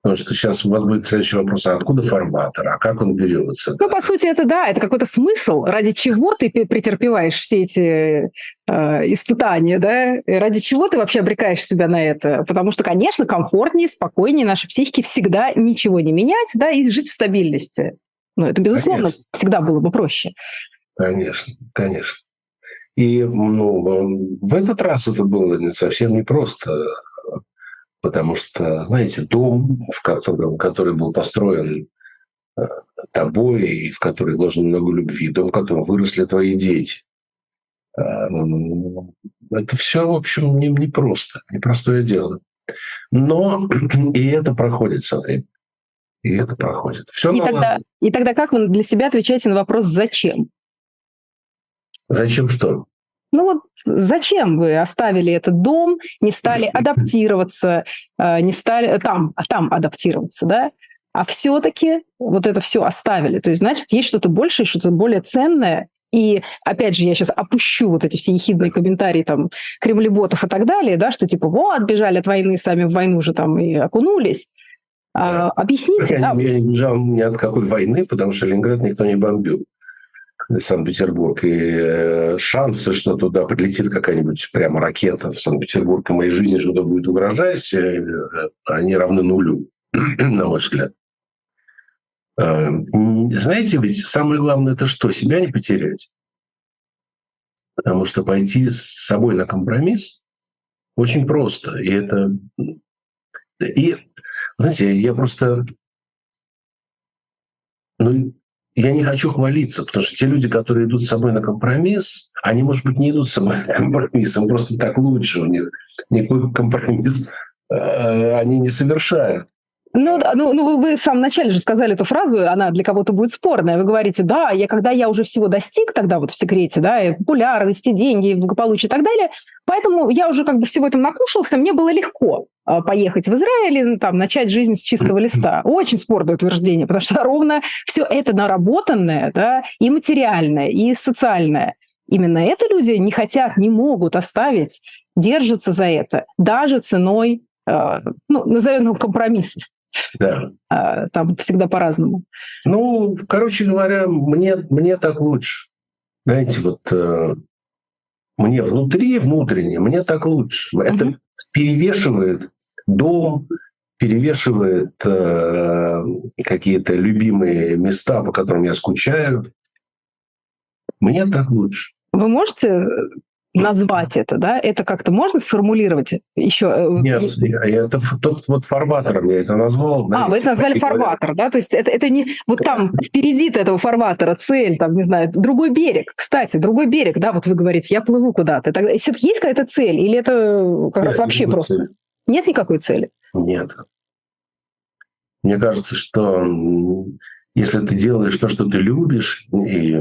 Потому что сейчас у вас будет следующий вопрос, а откуда фарватер, а как он берется? Ну, по сути, это да, это какой-то смысл, ради чего ты претерпеваешь все эти испытания, да, и ради чего ты вообще обрекаешь себя на это? Потому что, конечно, комфортнее, спокойнее нашей психике всегда ничего не менять, да, и жить в стабильности. Ну, это, безусловно, конечно. Всегда было бы проще. Конечно, конечно. И ну, в этот раз это было совсем непросто. Потому что, знаете, дом, который был построен тобой и в который вложено много любви, дом, в котором выросли твои дети, это все, в общем, непросто, непростое дело. Но и это проходит со временем. И это проходит. Все наладится. И тогда как вы для себя отвечаете на вопрос «зачем»? Зачем что? Ну вот зачем вы оставили этот дом, не стали адаптироваться, не стали там адаптироваться, да? А все-таки вот это все оставили. То есть, значит, есть что-то большее, что-то более ценное. И опять же, я сейчас опущу вот эти все ехидные комментарии там кремлеботов и так далее, да, что типа вот бежали от войны, сами в войну же там и окунулись. Да. Объясните. Я не бежал ни от какой войны, потому что Ленинград никто не бомбил. Санкт-Петербург, и шансы, что туда прилетит какая-нибудь прямо ракета в Санкт-Петербург, и моей жизни что-то будет угрожать, они равны нулю, на мой взгляд. Знаете, ведь самое главное – это что? Себя не потерять. Потому что пойти с собой на компромисс очень просто. И это... И, знаете, я просто... Ну, я не хочу хвалиться, потому что те люди, которые идут с собой на компромисс, они, может быть, не идут с собой на компромисс, им просто так лучше, у них никакой компромисс они не совершают. Ну, вы в самом начале же сказали эту фразу, она для кого-то будет спорная. Вы говорите, да, когда я уже всего достиг, тогда вот в секрете, да, и популярности, деньги, благополучие и так далее, поэтому я уже как бы всего этого накушался, мне было легко поехать в Израиль, там, начать жизнь с чистого листа. Очень спорное утверждение, потому что ровно все это наработанное, да, и материальное, и социальное. Именно это люди не хотят, не могут оставить, держатся за это, даже ценой, назовем его компромисса. Да. Там всегда по-разному. Ну, короче говоря, мне так лучше. Знаете, вот мне внутренне, мне так лучше. Это перевешивает дом, перевешивает какие-то любимые места, по которым я скучаю. Мне так лучше. Вы можете назвать это, да? Это как-то можно сформулировать еще? Нет, это тот вот фарватером я это назвал. Вы это назвали фарватер, да? То есть это не... Вот там впереди-то этого фарватера цель, там, не знаю, другой берег. Кстати, другой берег, да, вот вы говорите, я плыву куда-то. Все-таки есть какая-то цель? Или это как раз вообще просто? Цели. Нет никакой цели? Нет. Мне кажется, что если ты делаешь то, что ты любишь, и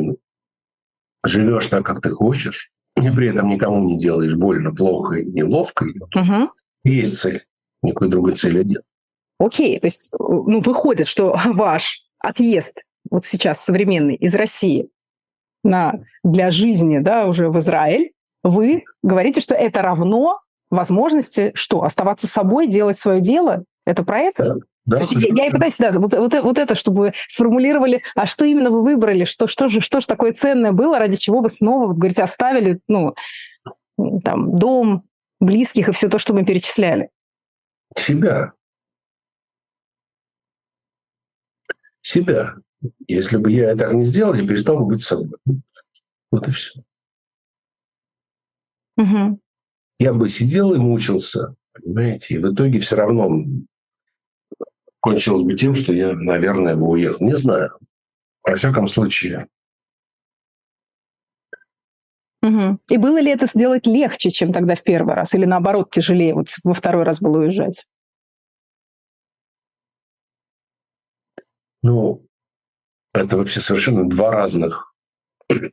живешь так, как ты хочешь, и при этом никому не делаешь больно, плохо и неловко. Есть цель. Никакой другой цели нет. Окей. То есть выходит, что ваш отъезд вот сейчас современный из России для жизни, да, уже в Израиль, вы говорите, что это равно возможности, что оставаться собой, делать свое дело. Это про это? Да. Да, я и пытаюсь, да, вот это, чтобы сформулировали, а что именно вы выбрали, что же такое ценное было, ради чего вы снова, вот, говорите, оставили, там, дом, близких и все то, что мы перечисляли. Себя. Если бы я так не сделал, я перестал бы быть собой. Вот и все. Угу. Я бы сидел и мучился, понимаете, и в итоге все равно... Кончилось бы тем, что я, наверное, бы уехал. Не знаю. Во всяком случае. Угу. И было ли это сделать легче, чем тогда в первый раз? Или наоборот тяжелее? Вот во второй раз было уезжать? Это вообще совершенно два разных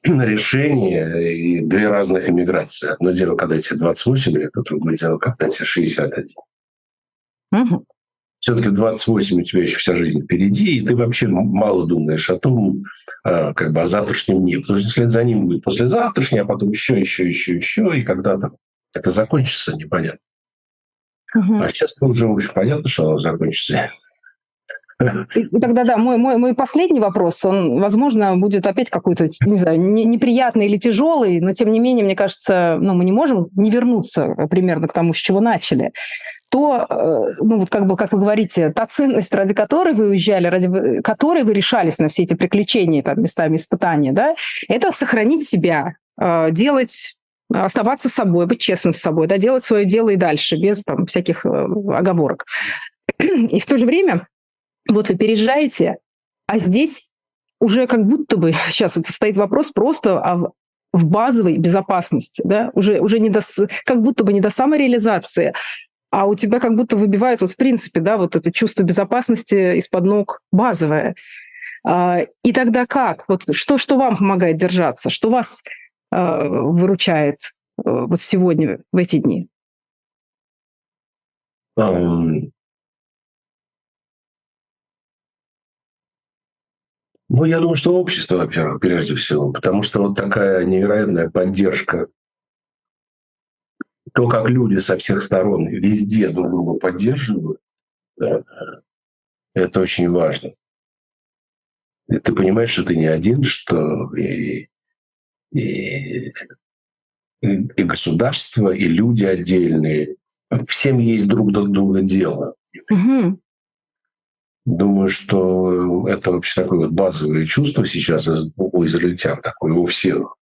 решения и две разных эмиграции. Одно дело, когда тебе 28 лет, а другое дело, когда тебе 61. Угу. Все-таки в 28 у тебя еще вся жизнь впереди, и ты вообще мало думаешь о том, как бы о завтрашнем дне. Потому что вслед за ним будет послезавтрашний, а потом еще, и когда там это закончится, непонятно. А сейчас уже, в общем, понятно, что оно закончится Тогда да, мой последний вопрос, он, возможно, будет опять какой-то, не знаю, неприятный или тяжелый, но тем не менее, мне кажется, ну, мы не можем не вернуться примерно к тому, с чего начали. То, ну, вот как бы, как вы говорите, та ценность, ради которой вы уезжали, ради которой вы решались на все эти приключения, там, местами испытания, да, это сохранить себя, делать, оставаться собой, быть честным с собой, да, делать свое дело и дальше, без там всяких оговорок. И в то же время, вот вы переезжаете, а здесь уже как будто бы, сейчас вот стоит вопрос просто в базовой безопасности, да, уже не до, как будто бы не до самореализации, а у тебя как будто выбивает, вот в принципе, да, вот это чувство безопасности из-под ног базовое. И тогда как? Вот что вам помогает держаться? Что вас выручает вот сегодня, в эти дни? Ну, я думаю, что общество, во-первых, прежде всего, потому что вот такая невероятная поддержка. То, как люди со всех сторон везде друг друга поддерживают, это очень важно. И ты понимаешь, что ты не один, что и государство, и люди отдельные. Всем есть друг до друга дело. Угу. Думаю, что это вообще такое вот базовое чувство сейчас у израильтян, такое у всех.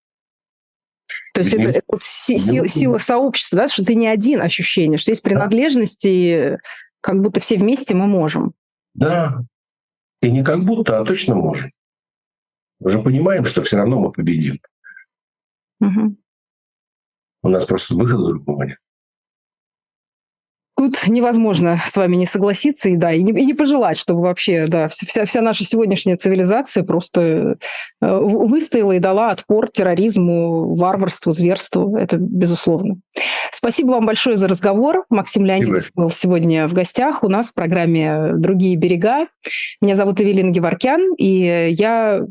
То есть это вот сила сообщества, да, что ты не один, ощущение, что есть принадлежность, и как будто все вместе мы можем. Да, и не как будто, а точно можем. Мы же понимаем, что все равно мы победим. Угу. У нас просто выхода другого нет. Тут невозможно с вами не согласиться и не пожелать, чтобы вообще да, вся наша сегодняшняя цивилизация просто выстояла и дала отпор терроризму, варварству, зверству. Это безусловно. Спасибо вам большое за разговор. Максим Леонидов был сегодня в гостях у нас в программе «Другие берега». Меня зовут Эвелина Геворкян, и я...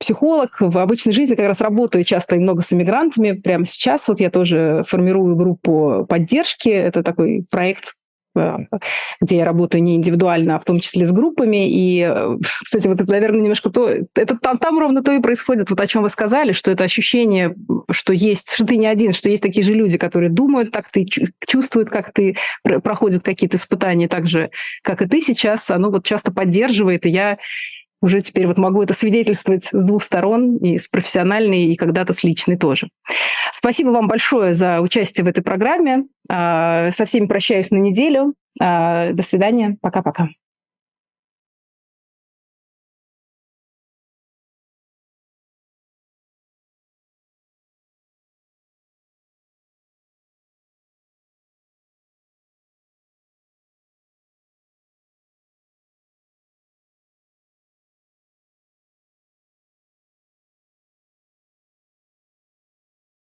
психолог, в обычной жизни как раз работаю часто и много с иммигрантами. Прямо сейчас вот я тоже формирую группу поддержки. Это такой проект, где я работаю не индивидуально, а в том числе с группами. И, кстати, вот это, наверное, немножко то... Это там ровно то и происходит, вот о чем вы сказали, что это ощущение, что есть, что ты не один, что есть такие же люди, которые думают так, ты чувствуют, как ты, проходят какие-то испытания так же, как и ты сейчас. Оно вот часто поддерживает, и я... уже теперь вот могу это свидетельствовать с двух сторон, и с профессиональной, и когда-то с личной тоже. Спасибо вам большое за участие в этой программе. Со всеми прощаюсь на неделю. До свидания. Пока-пока.